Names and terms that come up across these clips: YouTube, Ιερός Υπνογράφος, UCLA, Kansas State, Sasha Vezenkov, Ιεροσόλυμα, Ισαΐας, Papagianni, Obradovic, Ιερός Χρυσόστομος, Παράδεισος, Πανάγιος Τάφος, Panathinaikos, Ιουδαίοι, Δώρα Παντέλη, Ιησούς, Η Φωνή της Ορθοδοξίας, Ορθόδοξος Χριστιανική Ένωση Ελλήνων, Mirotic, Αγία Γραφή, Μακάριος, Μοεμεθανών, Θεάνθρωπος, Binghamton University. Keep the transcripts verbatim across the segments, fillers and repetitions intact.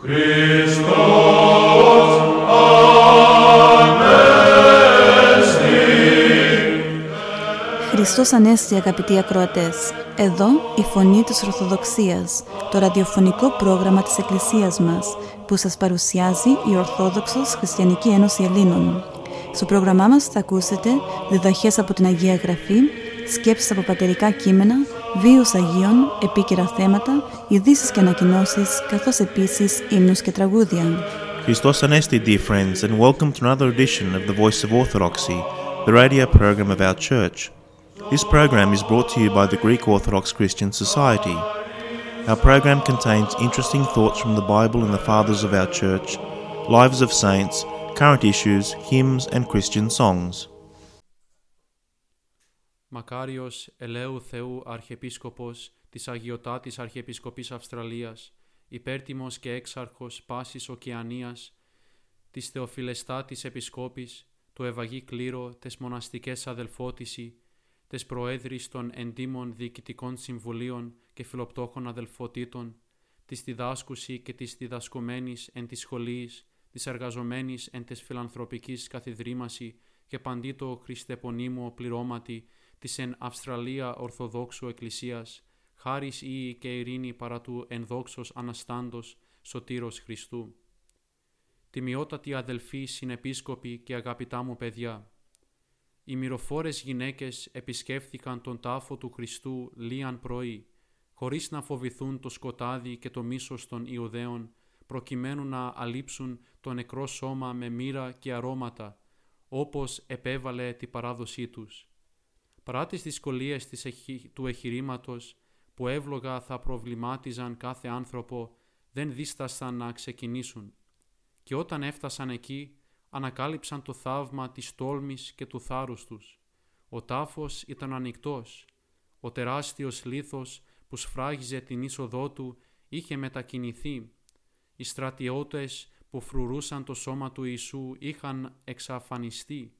Χριστός ανέστη. Χριστός ανέστη, αγαπητοί ακροατές. Εδώ η Φωνή της Ορθοδοξίας, το ραδιοφωνικό πρόγραμμα της Εκκλησίας μας, που σας παρουσιάζει η Ορθόδοξος Χριστιανική Ένωση Ελλήνων. Στο πρόγραμμά μας θα ακούσετε διδαχές από την Αγία Γραφή, σκέψεις από πατερικά κείμενα, βίους Αγίων, επίκαιρα θέματα, ειδήσεις και ανακοινώσεις, καθώς επίσης ύμνους και τραγούδια. Χριστός Ανέστη, dear friends, and welcome to another edition of the Voice of Orthodoxy, the radio program of our church. This program is brought to you by the Greek Orthodox Christian Society. Our program contains interesting thoughts from the Bible and the Fathers of our Church, lives of saints, current issues, hymns and Christian songs. Μακάριος Ελέου Θεού Αρχιεπίσκοπος της Αγιωτάτης Αρχιεπισκοπής Αυστραλίας, υπέρτιμος και έξαρχος Πάσης Οκεανίας, της Θεοφιλεστάτης Επισκόπης, του Ευαγή Κλήρο, τες μοναστικές αδελφότηση, τες προέδρης των εντύμων διοικητικών συμβουλίων και φιλοπτώχων αδελφοτήτων, της διδάσκουση και της διδασκομένης εν της σχολής, της εργαζομένης εν της φιλανθρωπικής καθιδρύμαση και παντήτο Χριστεπονίμου πληρώματι της εν Αυστραλία Ορθοδόξου Εκκλησίας, χάρις ή και ειρήνη παρά του ενδόξως αναστάντος Σωτήρος Χριστού. Τιμιότατη αδελφοί συνεπίσκοποι και αγαπητά μου παιδιά, οι μυροφόρες γυναίκες επισκέφθηκαν τον τάφο του Χριστού λίαν πρωί, χωρίς να φοβηθούν το σκοτάδι και το μίσος των Ιουδαίων, προκειμένου να αλείψουν το νεκρό σώμα με μοίρα και αρώματα, όπως επέβαλε την παράδοσή τους. Παρά τις δυσκολίες της εχει... του εχειρήματος, που εύλογα θα προβλημάτιζαν κάθε άνθρωπο, δεν δίστασαν να ξεκινήσουν. Και όταν έφτασαν εκεί, ανακάλυψαν το θαύμα της τόλμης και του θάρρους τους. Ο τάφος ήταν ανοιχτός. Ο τεράστιος λίθος που σφράγιζε την είσοδό του είχε μετακινηθεί. Οι στρατιώτες που φρουρούσαν το σώμα του Ιησού είχαν εξαφανιστεί.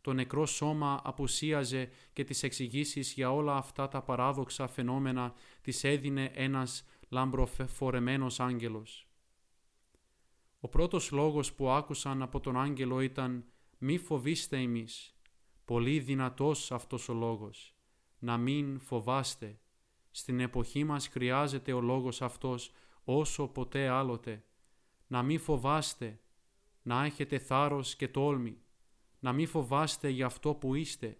Το νεκρό σώμα απουσίαζε και τις εξηγήσεις για όλα αυτά τα παράδοξα φαινόμενα τις έδινε ένας λαμπροφορεμένος άγγελος. Ο πρώτος λόγος που άκουσαν από τον άγγελο ήταν «Μη φοβήστε εμείς». Πολύ δυνατός αυτός ο λόγος. Να μην φοβάστε. Στην εποχή μας χρειάζεται ο λόγος αυτός όσο ποτέ άλλοτε. Να μη φοβάστε. Να έχετε θάρρος και τόλμη. Να μη φοβάστε για αυτό που είστε.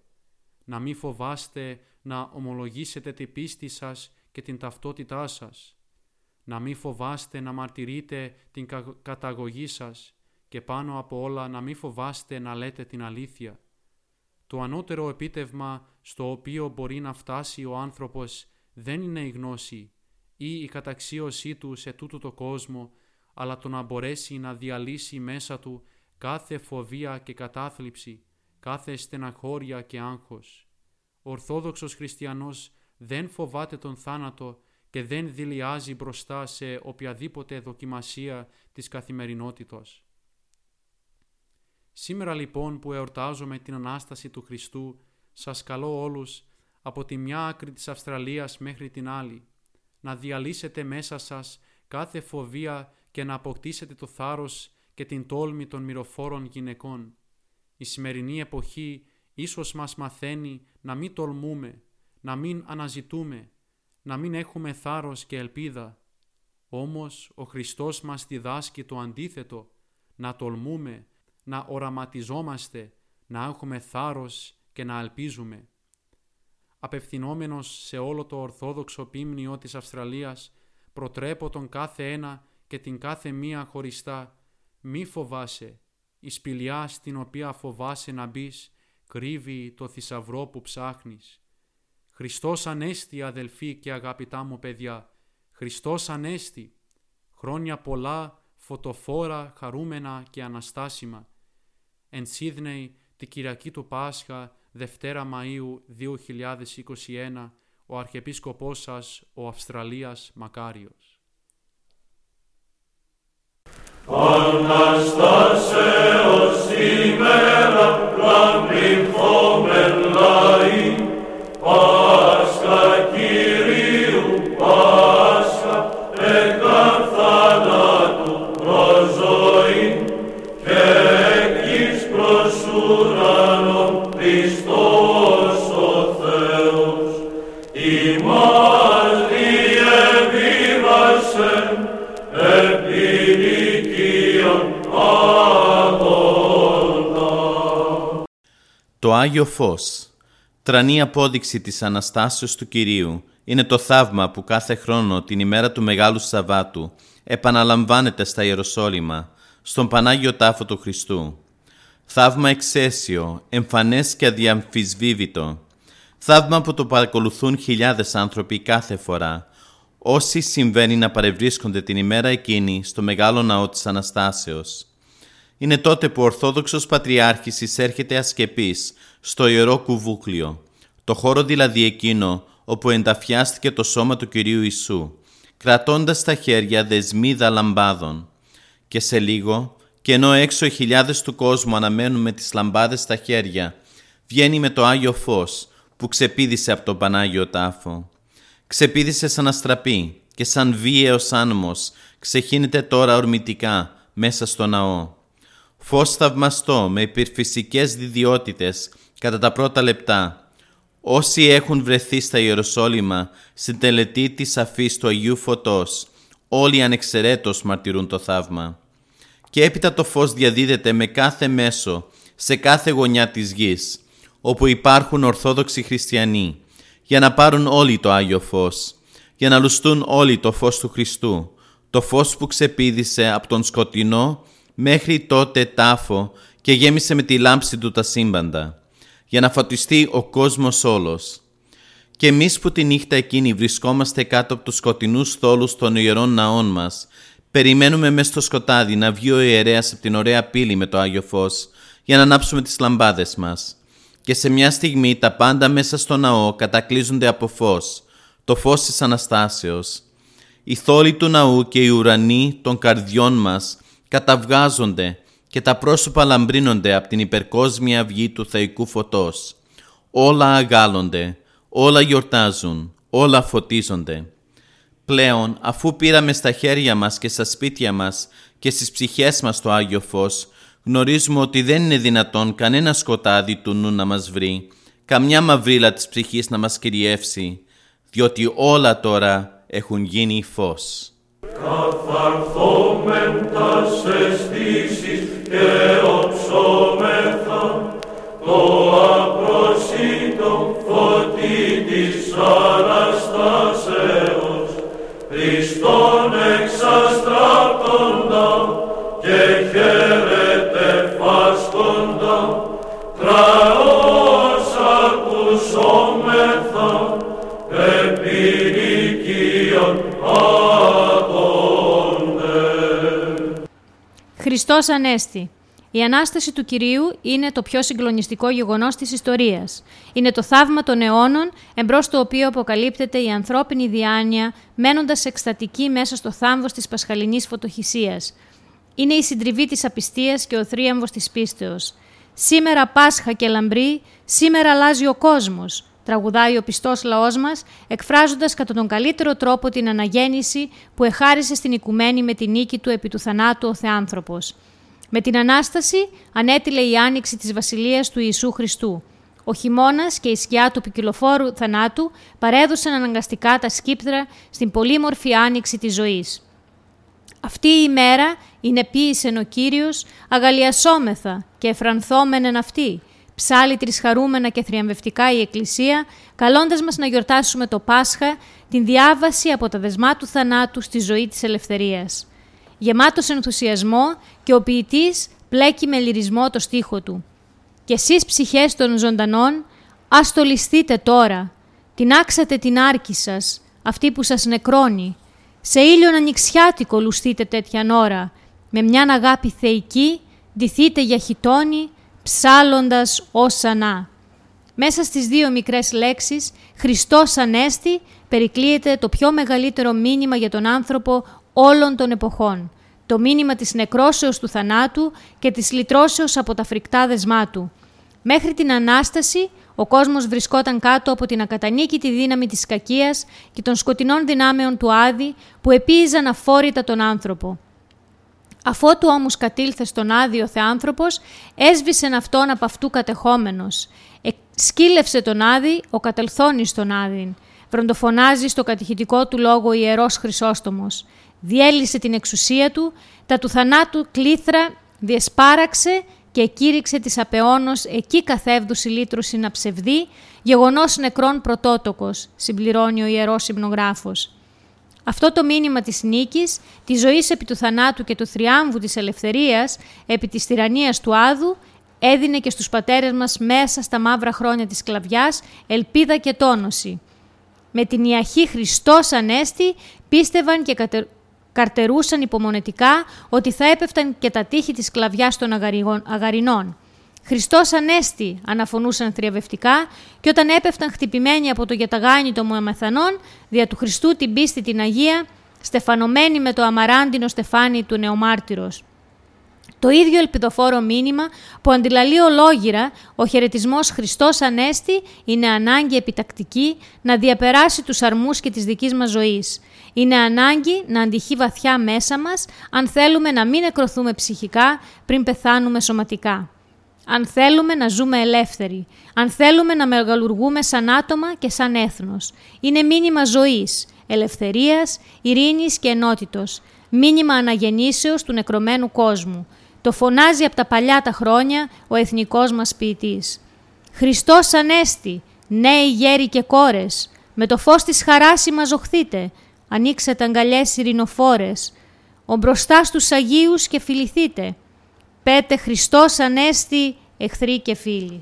Να μη φοβάστε να ομολογήσετε την πίστη σας και την ταυτότητά σας. Να μη φοβάστε να μαρτυρείτε την κα- καταγωγή σας και πάνω από όλα να μη φοβάστε να λέτε την αλήθεια. Το ανώτερο επίτευγμα στο οποίο μπορεί να φτάσει ο άνθρωπος δεν είναι η γνώση ή η καταξίωσή του σε τούτο το κόσμο, αλλά το να μπορέσει να διαλύσει μέσα του κάθε φοβία και κατάθλιψη, κάθε στεναχώρια και άγχος. Ο Ορθόδοξος Χριστιανός δεν φοβάται τον θάνατο και δεν δειλιάζει μπροστά σε οποιαδήποτε δοκιμασία της καθημερινότητας. Σήμερα λοιπόν που εορτάζομαι την Ανάσταση του Χριστού, σας καλώ όλους από τη μια άκρη της Αυστραλίας μέχρι την άλλη, να διαλύσετε μέσα σας κάθε φοβία και να αποκτήσετε το θάρρος και την τόλμη των μυροφόρων γυναικών. Η σημερινή εποχή ίσως μας μαθαίνει να μην τολμούμε, να μην αναζητούμε, να μην έχουμε θάρρος και ελπίδα. Όμως ο Χριστός μας διδάσκει το αντίθετο, να τολμούμε, να οραματιζόμαστε, να έχουμε θάρρος και να ελπίζουμε. Απευθυνόμενος σε όλο το ορθόδοξο πίμνιο της Αυστραλίας, προτρέπω τον κάθε ένα και την κάθε μία χωριστά. Μη φοβάσαι, η σπηλιά στην οποία φοβάσαι να μπεις, κρύβει το θησαυρό που ψάχνεις. Χριστός Ανέστη, αδελφοί και αγαπητά μου παιδιά, Χριστός Ανέστη, χρόνια πολλά, φωτοφόρα, χαρούμενα και αναστάσιμα. Εν Σίδνεϊ, την Κυριακή του Πάσχα, Δευτέρα Μαΐου δύο χιλιάδες είκοσι ένα, ο Αρχιεπίσκοπός σας, ο Αυστραλίας Μακάριος. Αναστάσεως ημέρα, λαμπρινθόμεν λαοί, Πάσχα Κυρίου, Πάσχα, εκ θανάτου Το Άγιο Φως, τρανή απόδειξη της Αναστάσεως του Κυρίου, είναι το θαύμα που κάθε χρόνο την ημέρα του Μεγάλου Σαββάτου επαναλαμβάνεται στα Ιεροσόλυμα, στον Πανάγιο Τάφο του Χριστού. Θαύμα εξαίσιο, εμφανές και αδιαμφισβήτητο. Θαύμα που το παρακολουθούν χιλιάδες άνθρωποι κάθε φορά, όσοι συμβαίνει να παρευρίσκονται την ημέρα εκείνη στο Μεγάλο Ναό της Αναστάσεως. Είναι τότε που ο Ορθόδοξος Πατριάρχης εισέρχεται ασκεπής στο Ιερό Κουβούκλιο, το χώρο δηλαδή εκείνο όπου ενταφιάστηκε το σώμα του Κυρίου Ιησού, κρατώντας στα χέρια δεσμίδα λαμπάδων. Και σε λίγο, και ενώ έξω οι χιλιάδες του κόσμου αναμένουν με τις λαμπάδες στα χέρια, βγαίνει με το Άγιο Φως που ξεπήδησε από τον Πανάγιο Τάφο. Ξεπήδησε σαν αστραπή και σαν βίαιος άνεμος ξεχύνεται τώρα ορμητικά μέσα στο ναό. Φως θαυμαστό με υπερφυσικές ιδιότητες κατά τα πρώτα λεπτά. Όσοι έχουν βρεθεί στα Ιεροσόλυμα στην τελετή της αφής του Αγίου Φωτός, όλοι ανεξαιρέτως μαρτυρούν το θαύμα. Και έπειτα το φως διαδίδεται με κάθε μέσο, σε κάθε γωνιά της γης, όπου υπάρχουν Ορθόδοξοι Χριστιανοί, για να πάρουν όλοι το Άγιο Φως, για να λουστούν όλοι το φως του Χριστού, το φως που ξεπήδησε από τον σκοτεινό μέχρι τότε τάφο και γέμισε με τη λάμψη του τα σύμπαντα, για να φωτιστεί ο κόσμος όλος. Και εμείς που τη νύχτα εκείνη βρισκόμαστε κάτω από τους σκοτεινούς θόλους των ιερών ναών μας, περιμένουμε μες στο σκοτάδι να βγει ο ιερέας από την ωραία πύλη με το Άγιο Φως, για να ανάψουμε τις λαμπάδες μας. Και σε μια στιγμή τα πάντα μέσα στο ναό κατακλείζονται από φως, το φως της Αναστάσεως. Οι θόλοι του ναού και οι ουρανοί των καρδιών μας καταβγάζονται και τα πρόσωπα λαμπρίνονται από την υπερκόσμια αυγή του θεϊκού φωτός. Όλα αγάλλονται, όλα γιορτάζουν, όλα φωτίζονται. Πλέον, αφού πήραμε στα χέρια μας και στα σπίτια μας και στις ψυχές μας το Άγιο Φως, γνωρίζουμε ότι δεν είναι δυνατόν κανένα σκοτάδι του νου να μας βρει, καμιά μαυρίλα της ψυχής να μας κυριεύσει, διότι όλα τώρα έχουν γίνει φως. Καθαρθώμεν τας αισθήσεις και οψώμεθα το απρόσιτο φωτί της Αναστάσεως, Χριστόν εξαστράπτοντα και χαίρετε φάσκοντα, τραώς ακουσώμεθα επί νοικίων αγώντε. Χριστός Ανέστη. Η Ανάσταση του Κυρίου είναι το πιο συγκλονιστικό γεγονός της ιστορίας. Είναι το θαύμα των αιώνων, εμπρός το οποίο αποκαλύπτεται η ανθρώπινη διάνοια, μένοντας εκστατική μέσα στο θάμβος της πασχαλινής φωτοχυσίας. Είναι η συντριβή της απιστίας και ο θρίαμβος της πίστεως. Σήμερα Πάσχα και λαμπρή, σήμερα αλλάζει ο κόσμος, τραγουδάει ο πιστός λαός μας, εκφράζοντας κατά τον καλύτερο τρόπο την αναγέννηση που εχάρισε στην οικουμένη με την νίκη του επί του θανάτου ο Θεάνθρωπος. Με την Ανάσταση ανέτειλε η άνοιξη της Βασιλείας του Ιησού Χριστού. Ο χειμώνας και η σκιά του ποικιλοφόρου θανάτου παρέδωσαν αναγκαστικά τα σκύπτρα στην πολύμορφη άνοιξη της ζωής. Αυτή η ημέρα είναι ποιησεν ο Κύριος, αγαλιασόμεθα και εφρανθώμενεν αυτή, ψάλλει τρισχαρούμενα και θριαμβευτικά η Εκκλησία, καλώντας μας να γιορτάσουμε το Πάσχα, την διάβαση από τα δεσμά του θανάτου στη ζωή της ελευθερίας. Γεμάτος ενθουσιασμό και ο ποιητής πλέκει με λυρισμό το στίχο του. «Κι εσείς ψυχές των ζωντανών, αστολισθείτε τώρα, τινάξατε την άρκη σας, αυτή που σας νεκρώνει. Σε ήλιον ανοιξιάτικο λουστείτε τέτοιαν ώρα, με μιαν αγάπη θεϊκή, ντυθείτε για χιτόνι, ψάλλοντας ως ανά». Μέσα στις δύο μικρές λέξεις, Χριστός Ανέστη, περικλείεται το πιο μεγαλύτερο μήνυμα για τον άνθρωπο όλων των εποχών, το μήνυμα της νεκρώσεως του θανάτου και της λυτρώσεως από τα φρικτά δεσμά του. Μέχρι την Ανάσταση, ο κόσμος βρισκόταν κάτω από την ακατανίκητη δύναμη της κακίας και των σκοτεινών δυνάμεων του Άδη που επίιζαν αφόρητα τον άνθρωπο. Αφότου όμως κατήλθε στον Άδη ο Θεάνθρωπος, έσβησεν αυτόν από αυτού κατεχόμενος. Ε, σκύλευσε τον Άδη, ο κατελθώνει τον Άδην. Βροντοφωνάζει στο κατηχητικό του λόγο ο Ιερός Χρυσόστομος. διέλυσε την εξουσία του, τα του θανάτου κλήθρα διεσπάραξε και κήρυξε της απεώνος εκεί καθεύδουση λύτρωση να ψευδεί, γεγονός νεκρών πρωτότοκος, συμπληρώνει ο Ιερός Υπνογράφος. Αυτό το μήνυμα της νίκης, της ζωής επί του θανάτου και του θριάμβου της ελευθερίας, επί της τυραννίας του άδου, έδινε και στους πατέρες μας μέσα στα μαύρα χρόνια της σκλαβιάς ελπίδα και τόνωση. Με την ιαχή Χριστός Ανέστη πίστευαν και κατε... καρτερούσαν υπομονετικά ότι θα έπεφταν και τα τείχη της σκλαβιάς των αγαρινών. «Χριστός Ανέστη» αναφωνούσαν θριαβευτικά και όταν έπεφταν χτυπημένοι από το γεταγάνι των Μοεμεθανών, δια του Χριστού την πίστη την Αγία, στεφανωμένοι με το αμαράντινο στεφάνι του νεομάρτυρος. Το ίδιο ελπιδοφόρο μήνυμα που αντιλαλεί ολόγυρα ο χαιρετισμός «Χριστός Ανέστη» είναι ανάγκη επιτακτική να διαπεράσει τους αρμούς και της δικής μας ζωής. Είναι ανάγκη να αντυχεί βαθιά μέσα μας αν θέλουμε να μην νεκρωθούμε ψυχικά πριν πεθάνουμε σωματικά. Αν θέλουμε να ζούμε ελεύθεροι, αν θέλουμε να μεγαλουργούμε σαν άτομα και σαν έθνος. Είναι μήνυμα ζωής, ελευθερίας, ειρήνης και ενότητος. Μήνυμα αναγεννήσεως του νεκρωμένου κόσμου. Το φωνάζει από τα παλιά τα χρόνια ο εθνικός μας ποιητής. «Χριστός Ανέστη, νέοι γέροι και κόρες, με το φως της χαράς ημαζοχθείτε, ανοίξετε αγκαλιές ειρηνοφόρες, ομπροστά στους Αγίους και φιληθείτε. Πέτε Χριστός Ανέστη, εχθροί και φίλοι».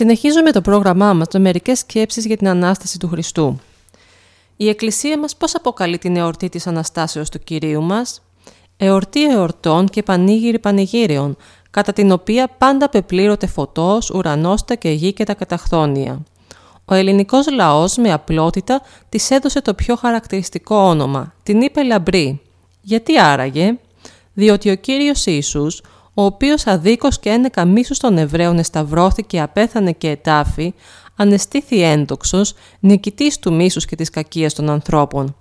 Συνεχίζουμε το πρόγραμμά μας με μερικές σκέψεις για την Ανάσταση του Χριστού. Η Εκκλησία μας πώς αποκαλεί την εορτή της Αναστάσεως του Κυρίου μας? Εορτή εορτών και πανήγυρη πανηγύριων, κατά την οποία πάντα πεπλήρωται φωτός, ουρανόστα και γη και τα καταχθόνια. Ο ελληνικός λαός με απλότητα της έδωσε το πιο χαρακτηριστικό όνομα, την είπε λαμπρή. Γιατί άραγε? Διότι ο Κύριος Ιησούς, ο οποίος αδίκως και ένεκα μίσους των Εβραίων εσταυρώθηκε, απέθανε και ετάφη, ανεστήθη ένδοξος, νικητής του μίσους και της κακίας των ανθρώπων,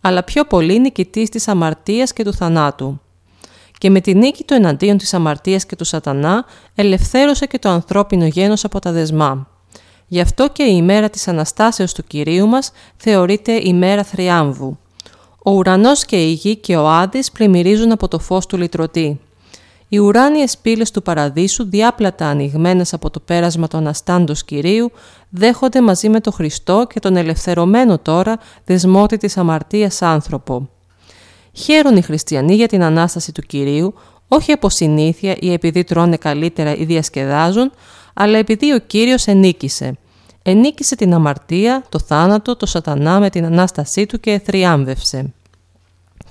αλλά πιο πολύ νικητής της αμαρτίας και του θανάτου. Και με τη νίκη του εναντίον της αμαρτίας και του σατανά, ελευθέρωσε και το ανθρώπινο γένος από τα δεσμά. Γι' αυτό και η ημέρα της Αναστάσεως του Κυρίου μας θεωρείται ημέρα θριάμβου. Ο ουρανός και η γη και ο Άδης πλημμυρίζουν από το φως του λυτρωτή. Οι ουράνιες πύλες του Παραδείσου, διάπλατα ανοιγμένες από το πέρασμα του Αναστάντος Κυρίου, δέχονται μαζί με τον Χριστό και τον ελευθερωμένο τώρα δεσμότη της αμαρτίας άνθρωπο. Χαίρουν οι χριστιανοί για την Ανάσταση του Κυρίου, όχι από συνήθεια ή επειδή τρώνε καλύτερα ή διασκεδάζουν, αλλά επειδή ο Κύριος ενίκησε. Ενίκησε την αμαρτία, το θάνατο, το σατανά με την Ανάστασή του και θριάμβευσε.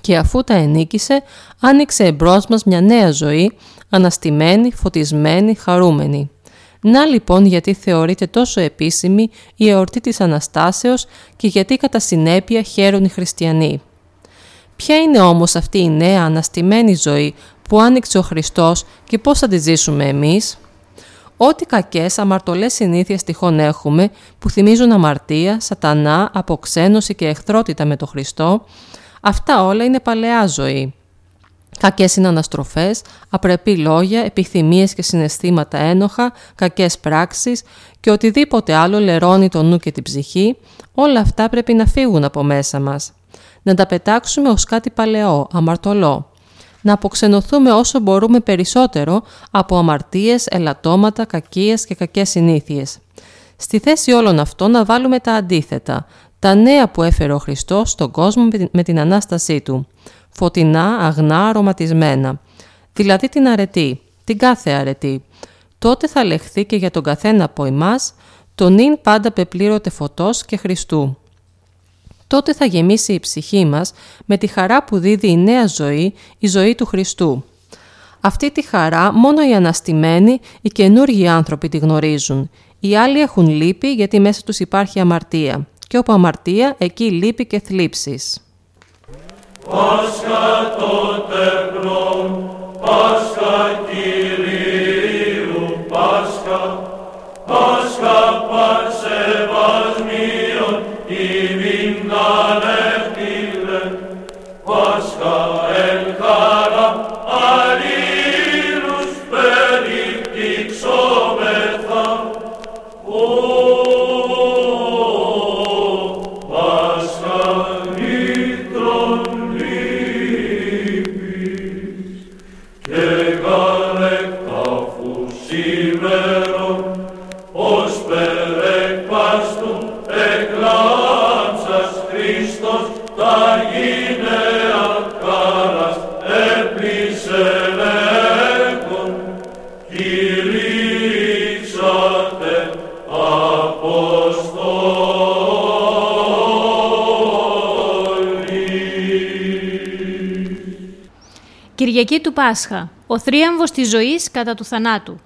Και αφού τα ενίκησε, άνοιξε εμπρός μας μια νέα ζωή, αναστημένη, φωτισμένη, χαρούμενη. Να λοιπόν γιατί θεωρείται τόσο επίσημη η εορτή της Αναστάσεως και γιατί κατά συνέπεια χαίρουν οι χριστιανοί. Ποια είναι όμως αυτή η νέα αναστημένη ζωή που άνοιξε ο Χριστός και πώς θα τη ζήσουμε εμείς? Ό,τι κακές αμαρτωλές συνήθειες τυχόν έχουμε που θυμίζουν αμαρτία, σατανά, αποξένωση και εχθρότητα με τον Χριστό, αυτά όλα είναι παλαιά ζωή. Κακές συναναστροφές, απρεπή λόγια, επιθυμίες και συναισθήματα ένοχα, κακές πράξεις και οτιδήποτε άλλο λερώνει το νου και την ψυχή, όλα αυτά πρέπει να φύγουν από μέσα μας. Να τα πετάξουμε ως κάτι παλαιό, αμαρτωλό. Να αποξενωθούμε όσο μπορούμε περισσότερο από αμαρτίες, ελαττώματα, κακίες και κακές συνήθειες. Στη θέση όλων αυτών να βάλουμε τα αντίθετα, τα νέα που έφερε ο Χριστός στον κόσμο με την Ανάστασή Του. Φωτεινά, αγνά, αρωματισμένα. Δηλαδή την αρετή, την κάθε αρετή. Τότε θα λεχθεί και για τον καθένα από εμάς το νυν πάντα πεπλήρωτε φωτός και Χριστού. Τότε θα γεμίσει η ψυχή μας με τη χαρά που δίδει η νέα ζωή, η ζωή του Χριστού. Αυτή τη χαρά μόνο οι αναστημένοι, οι καινούργιοι άνθρωποι τη γνωρίζουν. Οι άλλοι έχουν λύπη γιατί μέσα τους υπάρχει αμαρτία. Και όπου αμαρτία, εκεί λύπη και θλίψεις. Πάσχα το τεχνόν, Πάσχα Κυρίου, Πάσχα, Πάσχα παρσεβασμίων, ημίν ανεκτήλε, Πάσχα εν χαρά, αλλήλους περιπτύξομεθα. Κυριακή του Πάσχα, ο θρίαμβος της ζωής κατά του θανάτου.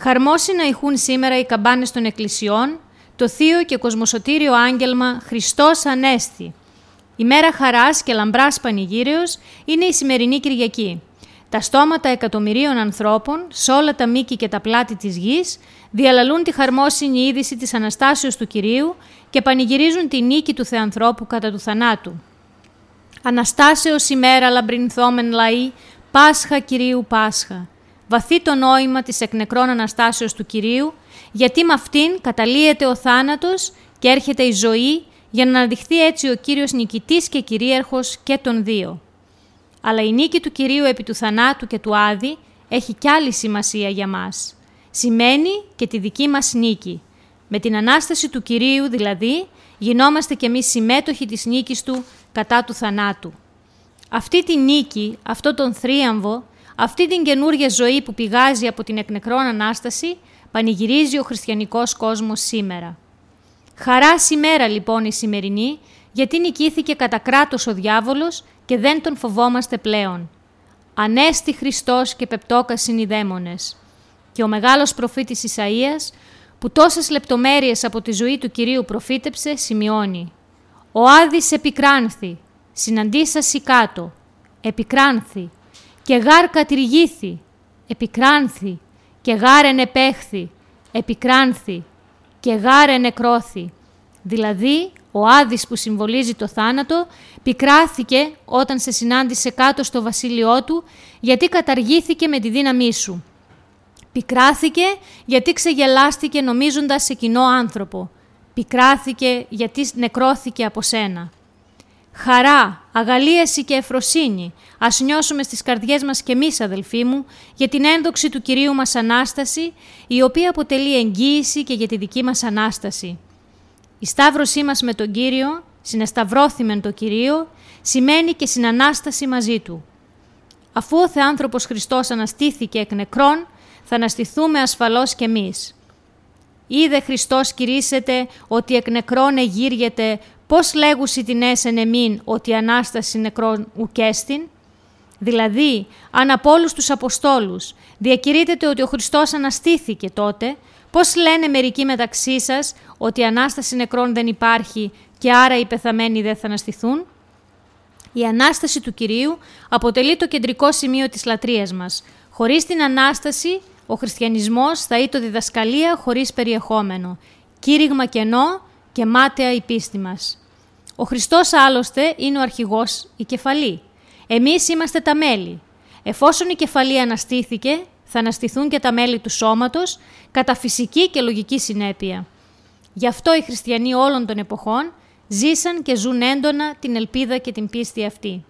Χαρμόσυνα ηχούν σήμερα οι καμπάνες των εκκλησιών, το θείο και κοσμοσωτήριο άγγελμα «Χριστός Ανέστη». Η μέρα χαράς και λαμπράς πανηγύριος είναι η σημερινή Κυριακή. Τα στόματα εκατομμυρίων ανθρώπων, σε όλα τα μήκη και τα πλάτη της γης, διαλαλούν τη χαρμόσυνη είδηση της Αναστάσεως του Κυρίου και πανηγυρίζουν τη νίκη του Θεανθρώπου κατά του θανάτου. Αναστάσεως ημέρα λαμπρινθόμεν λαοί, Πάσχα Κυρίου Πάσχα. Βαθύ το νόημα της εκ νεκρών Αναστάσεως του Κυρίου, γιατί με αυτήν καταλύεται ο θάνατος και έρχεται η ζωή, για να αναδειχθεί έτσι ο Κύριος νικητής και κυρίαρχος και των δύο. Αλλά η νίκη του Κυρίου επί του θανάτου και του άδη έχει κι άλλη σημασία για μας. Σημαίνει και τη δική μας νίκη. Με την Ανάσταση του Κυρίου δηλαδή, γινόμαστε κι εμείς συμμέτοχοι της νίκης Του κατά του θανάτου. Αυτή τη νίκη, αυτό τον θρίαμβο, αυτή την καινούργια ζωή που πηγάζει από την εκ νεκρών Ανάσταση, πανηγυρίζει ο χριστιανικός κόσμος σήμερα. Χαρά σήμερα λοιπόν η σημερινή, γιατί νικήθηκε κατά κράτος ο διάβολος και δεν τον φοβόμαστε πλέον. Ανέστη Χριστός και πεπτόκασιν οι δαίμονες. Και ο μεγάλος προφήτης Ισαΐας, που τόσες λεπτομέρειες από τη ζωή του Κυρίου προφήτεψε, σημειώνει: «Ο Άδης επικράνθη, συναντήσασι κάτω, επικράνθη, και γάρ κατηργήθη, επικράνθη, και γάρ ενεπέχθη, επικράνθη, και γάρ ενεκρώθη». Δηλαδή, ο Άδης που συμβολίζει το θάνατο, πικράθηκε όταν σε συνάντησε κάτω στο βασίλειό του, γιατί καταργήθηκε με τη δύναμή σου. Πικράθηκε γιατί ξεγελάστηκε νομίζοντας σε κοινό άνθρωπο. Πικράθηκε γιατί νεκρώθηκε από σένα. Χαρά, αγαλίαση και ευφροσύνη, ας νιώσουμε στις καρδιές μας κι εμείς, αδελφοί μου, για την ένδοξη του Κυρίου μας Ανάσταση, η οποία αποτελεί εγγύηση και για τη δική μας Ανάσταση. Η σταύρωσή μας με τον Κύριο, συνεσταυρώθημεν το Κυρίο, σημαίνει και συνανάσταση μαζί Του. Αφού ο Θεάνθρωπος Χριστός αναστήθηκε εκ νεκρών, θα αναστηθούμε ασφαλώς κι εμείς. Είδε Χριστός κηρύσσεται ότι εκ νεκρών εγύργεται, πώς λέγουσι την έσεν εμήν ότι Ανάσταση νεκρών ουκέστην. Δηλαδή, αν από όλους τους Αποστόλους διακηρύτεται ότι ο Χριστός αναστήθηκε τότε, πώς λένε μερικοί μεταξύ σας ότι Ανάσταση νεκρών δεν υπάρχει και άρα οι πεθαμένοι δεν θα αναστηθούν. Η Ανάσταση του Κυρίου αποτελεί το κεντρικό σημείο της λατρείας μας. Χωρίς την Ανάσταση, ο χριστιανισμός θα είτο διδασκαλία χωρίς περιεχόμενο, κήρυγμα κενό και μάταια η πίστη μας. Ο Χριστός άλλωστε είναι ο αρχηγός, η κεφαλή. Εμείς είμαστε τα μέλη. Εφόσον η κεφαλή αναστήθηκε, θα αναστηθούν και τα μέλη του σώματος, κατά φυσική και λογική συνέπεια. Γι' αυτό οι χριστιανοί όλων των εποχών ζήσαν και ζουν έντονα την ελπίδα και την πίστη αυτή.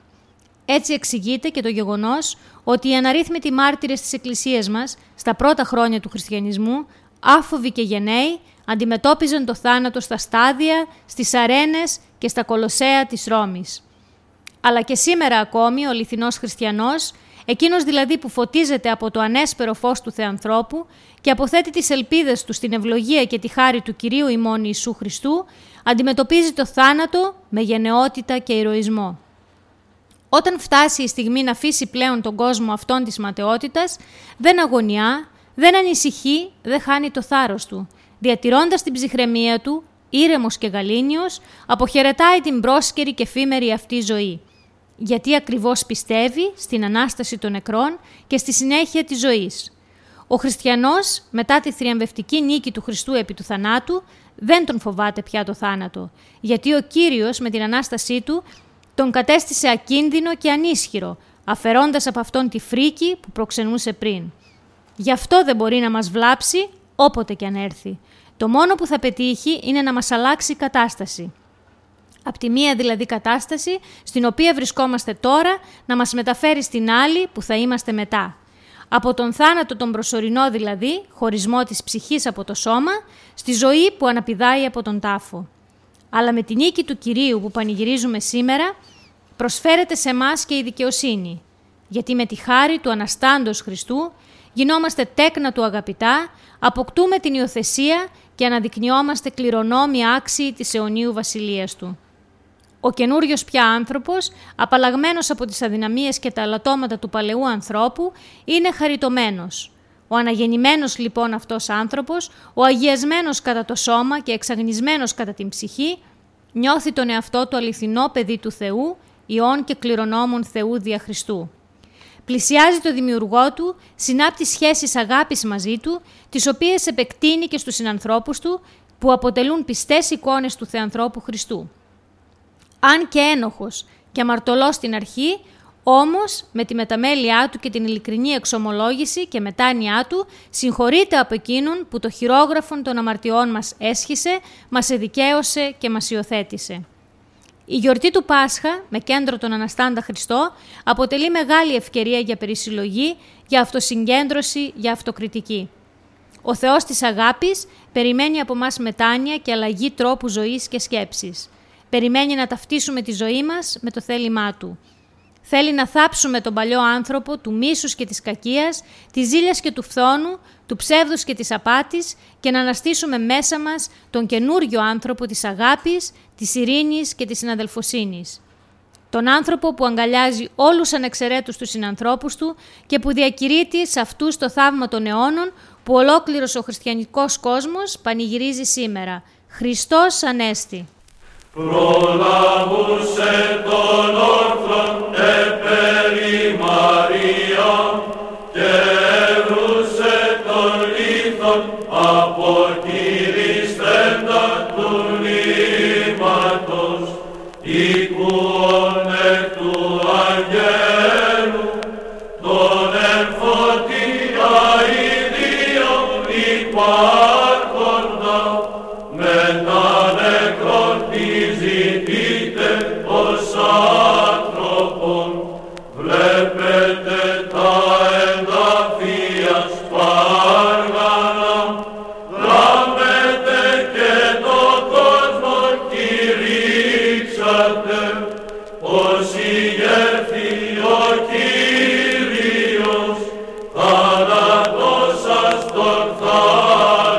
Έτσι εξηγείται και το γεγονός ότι οι αναρρύθμιτοι μάρτυρες της Εκκλησίας μας, στα πρώτα χρόνια του χριστιανισμού, άφοβοι και γενναίοι, αντιμετώπιζαν το θάνατο στα στάδια, στις αρένες και στα κολοσσέα της Ρώμης. Αλλά και σήμερα ακόμη ο αληθινός χριστιανός, εκείνος δηλαδή που φωτίζεται από το ανέσπερο φως του Θεανθρώπου και αποθέτει τις ελπίδες του στην ευλογία και τη χάρη του Κυρίου ημών Ιησού Χριστού, αντιμετωπίζει το θάνατο με γενναιότητα και ηρωισμό. Όταν φτάσει η στιγμή να αφήσει πλέον τον κόσμο αυτόν της ματαιότητας, δεν αγωνιά, δεν ανησυχεί, δεν χάνει το θάρρος του. Διατηρώντας την ψυχραιμία του, ήρεμος και γαλήνιος, αποχαιρετάει την πρόσκαιρη και εφήμερη αυτή ζωή. Γιατί ακριβώς πιστεύει στην Ανάσταση των νεκρών και στη συνέχεια της ζωής. Ο χριστιανός, μετά τη θριαμβευτική νίκη του Χριστού επί του θανάτου, δεν τον φοβάται πια το θάνατο, γιατί ο Κύριος με την Ανάστασή του τον κατέστησε ακίνδυνο και ανίσχυρο, αφαιρώντας από αυτόν τη φρίκη που προξενούσε πριν. Γι' αυτό δεν μπορεί να μας βλάψει όποτε κι αν έρθει. Το μόνο που θα πετύχει είναι να μας αλλάξει κατάσταση. Απ' τη μία δηλαδή κατάσταση στην οποία βρισκόμαστε τώρα, να μας μεταφέρει στην άλλη που θα είμαστε μετά. Από τον θάνατο τον προσωρινό δηλαδή, χωρισμό της ψυχής από το σώμα, στη ζωή που αναπηδάει από τον τάφο. Αλλά με την νίκη του Κυρίου που πανηγυρίζουμε σήμερα, προσφέρεται σε εμάς και η δικαιοσύνη. Γιατί με τη χάρη του Αναστάντος Χριστού γινόμαστε τέκνα του αγαπητά, αποκτούμε την υιοθεσία και αναδεικνυόμαστε κληρονόμοι άξιοι της αιωνίου βασιλείας του. Ο καινούριος πια άνθρωπος, απαλλαγμένος από τις αδυναμίες και τα αλατώματα του παλαιού ανθρώπου, είναι χαριτωμένος. Ο αναγεννημένος λοιπόν αυτός άνθρωπος, ο αγιασμένος κατά το σώμα και εξαγνισμένος κατά την ψυχή, νιώθει τον εαυτό του αληθινό παιδί του Θεού, ιών και κληρονόμων Θεού δια Χριστού. Πλησιάζει το δημιουργό του, συνάπτει σχέσεις αγάπης μαζί του, τις οποίες επεκτείνει και στους συνανθρώπους του, που αποτελούν πιστές εικόνες του Θεανθρώπου Χριστού. Αν και ένοχος και αμαρτωλός στην αρχή, όμως με τη μεταμέλειά του και την ειλικρινή εξομολόγηση και μετάνοιά του, συγχωρείται από εκείνον που το χειρόγραφον των αμαρτιών μας έσχισε, μας εδικαίωσε και μας υιοθέτησε. Η γιορτή του Πάσχα, με κέντρο τον Αναστάντα Χριστό, αποτελεί μεγάλη ευκαιρία για περισυλλογή, για αυτοσυγκέντρωση, για αυτοκριτική. Ο Θεός της αγάπης περιμένει από μας μετάνοια και αλλαγή τρόπου ζωής και σκέψης. Περιμένει να ταυτίσουμε τη ζωή μας με το θέλημά Του. Θέλει να θάψουμε τον παλιό άνθρωπο του μίσους και της κακίας, της ζήλιας και του φθόνου, του ψεύδους και της απάτης και να αναστήσουμε μέσα μας τον καινούριο άνθρωπο της αγάπης, της ειρήνης και της συναδελφοσύνης. Τον άνθρωπο που αγκαλιάζει όλους ανεξαιρέτους τους συνανθρώπους του και που διακηρύττει σε αυτούς το θαύμα των αιώνων που ολόκληρος ο χριστιανικός κόσμος πανηγυρίζει σήμερα. Χριστός Ανέστη. Προλάβουσε τον όρθρον επέρι Μαρία και έβρουσε τον λίθον αποκηρύσθεντα του λύματος οίκον εκ του αγγέλου τον εμφωτία ιδίων υπάρχοντα με τα νεκρόν Κύριος, θάνατος αστορθά.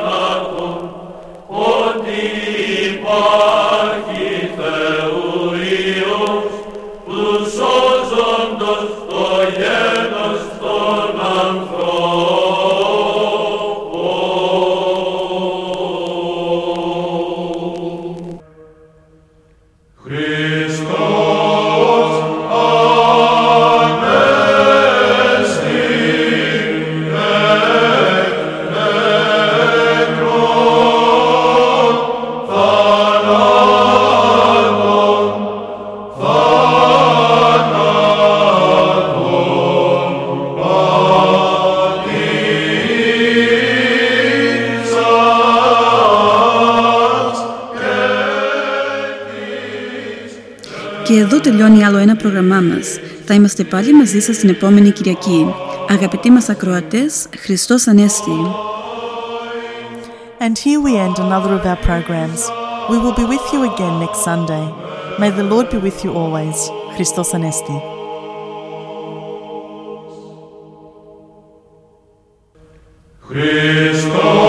εδώ τελειώνει άλλο ένα πρόγραμμά μας. Θα είμαστε πάλι μαζί σας την επόμενη Κυριακή. Αγαπητοί μας ακροατές, Χριστός Ανέστη. And here we end another of our programs. We will be with you again next Sunday. May the Lord be with you always. Christos Anesti. Christos Anesti.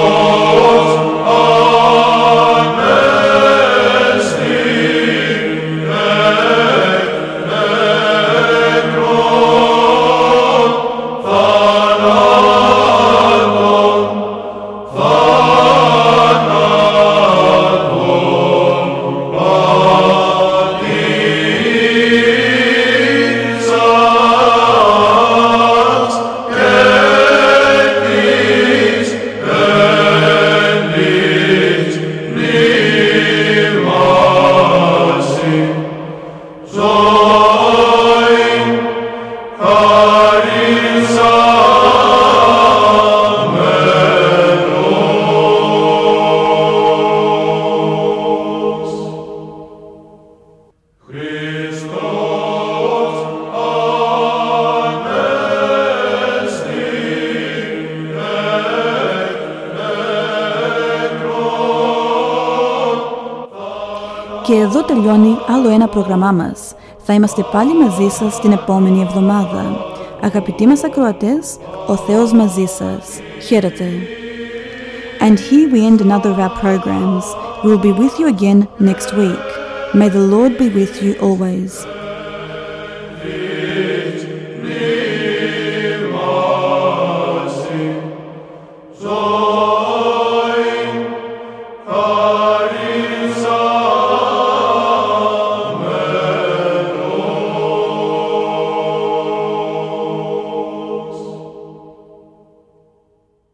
Και εδώ τελειώνει άλλο ένα πρόγραμμά μας. Θα είμαστε πάλι μαζί σας την επόμενη εβδομάδα. Αγαπητοί μας ακροατές, ο Θεός μαζί σας. Χαίρετε. And here we end another of our programs. We will be with you again next week. May the Lord be with you always.